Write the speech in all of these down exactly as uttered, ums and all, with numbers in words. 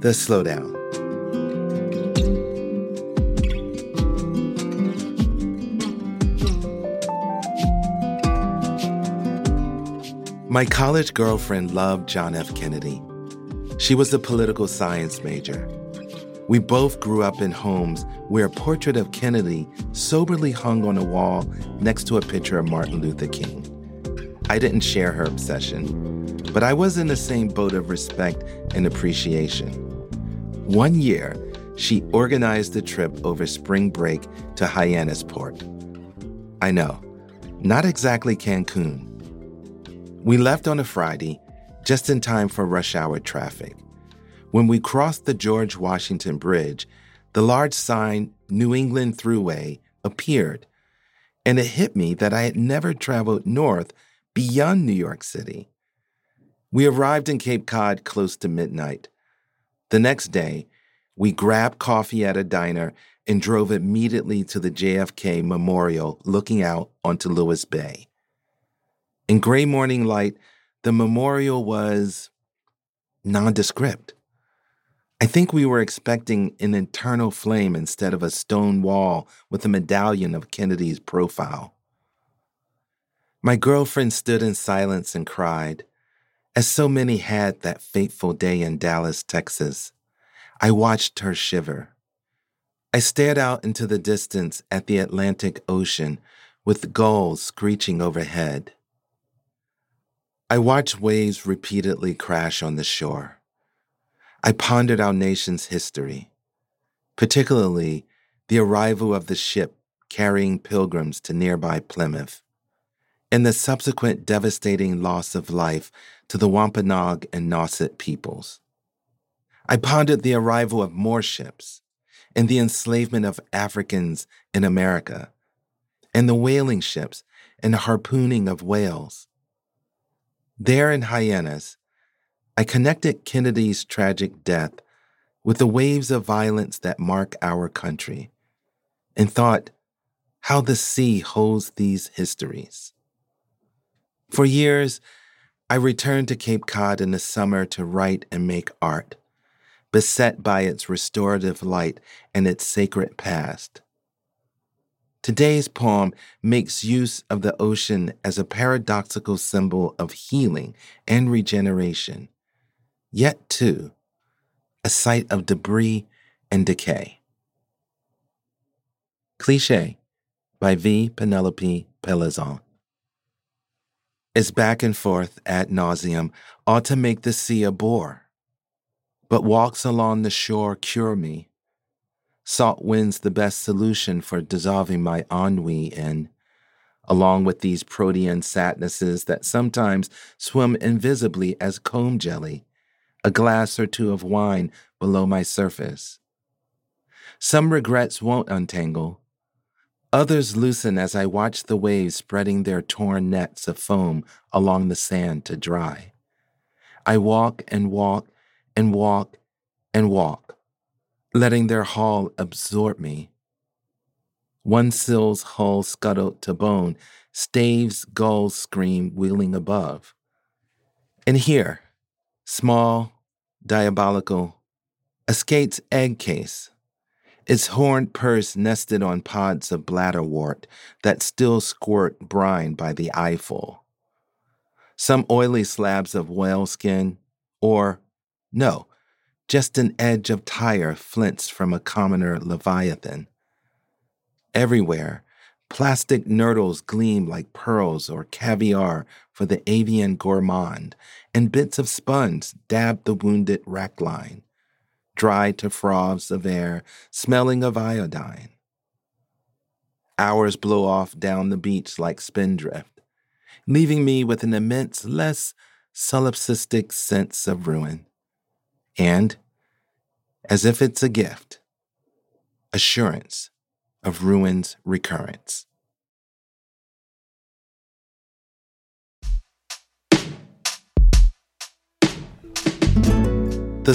The Slowdown. My college girlfriend loved John F. Kennedy. She was a political science major. We both grew up in homes where a portrait of Kennedy soberly hung on a wall next to a picture of Martin Luther King. I didn't share her obsession, but I was in the same boat of respect and appreciation. One year, she organized a trip over spring break to Hyannisport. I know, not exactly Cancun. We left on a Friday, just in time for rush hour traffic. When we crossed the George Washington Bridge, the large sign, New England Thruway, appeared, and it hit me that I had never traveled north beyond New York City. We arrived in Cape Cod close to midnight. The next day, we grabbed coffee at a diner and drove immediately to the J F K Memorial looking out onto Lewis Bay. In gray morning light, the memorial was nondescript. I think we were expecting an internal flame instead of a stone wall with a medallion of Kennedy's profile. My girlfriend stood in silence and cried, as so many had that fateful day in Dallas, Texas. I watched her shiver. I stared out into the distance at the Atlantic Ocean with gulls screeching overhead. I watched waves repeatedly crash on the shore. I pondered our nation's history, particularly the arrival of the ship carrying pilgrims to nearby Plymouth, and the subsequent devastating loss of life to the Wampanoag and Nauset peoples. I pondered the arrival of more ships and the enslavement of Africans in America, and the whaling ships and the harpooning of whales. There in Hyannis, I connected Kennedy's tragic death with the waves of violence that mark our country, and thought how the sea holds these histories. For years, I returned to Cape Cod in the summer to write and make art, beset by its restorative light and its sacred past. Today's poem makes use of the ocean as a paradoxical symbol of healing and regeneration, yet, too, a site of debris and decay. Cliché by V. Penelope Pelizzon. It's back and forth ad nauseam, ought to make the sea a bore. But walks along the shore cure me. Salt wind's the best solution for dissolving my ennui in, along with these protean sadnesses that sometimes swim invisibly as comb jelly, a glass or two of wine below my surface. Some regrets won't untangle. Others loosen as I watch the waves spreading their torn nets of foam along the sand to dry. I walk and walk and walk and walk, letting their haul absorb me. One sill's hull scuttled to bone, staves gulls scream wheeling above. And here, small, diabolical, a skate's egg case, its horned purse nested on pods of bladderwort that still squirt brine by the eyeful. Some oily slabs of whale skin, or, no, just an edge of tire flints from a commoner leviathan. Everywhere, plastic nurdles gleam like pearls or caviar for the avian gourmand, and bits of sponge dab the wounded rack line, dry to froths of air, smelling of iodine. Hours blow off down the beach like spindrift, leaving me with an immense, less solipsistic sense of ruin. And, as if it's a gift, assurance of ruin's recurrence. The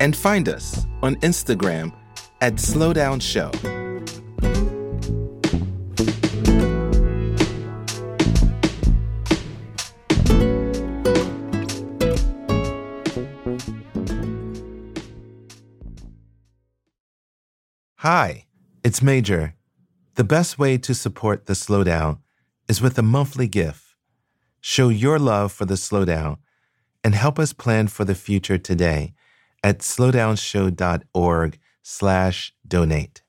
And find us on Instagram at Slowdown Show. Hi, it's Major. The best way to support The Slowdown is with a monthly gift. Show your love for The Slowdown and help us plan for the future today at slowdownshow dot org slash donate.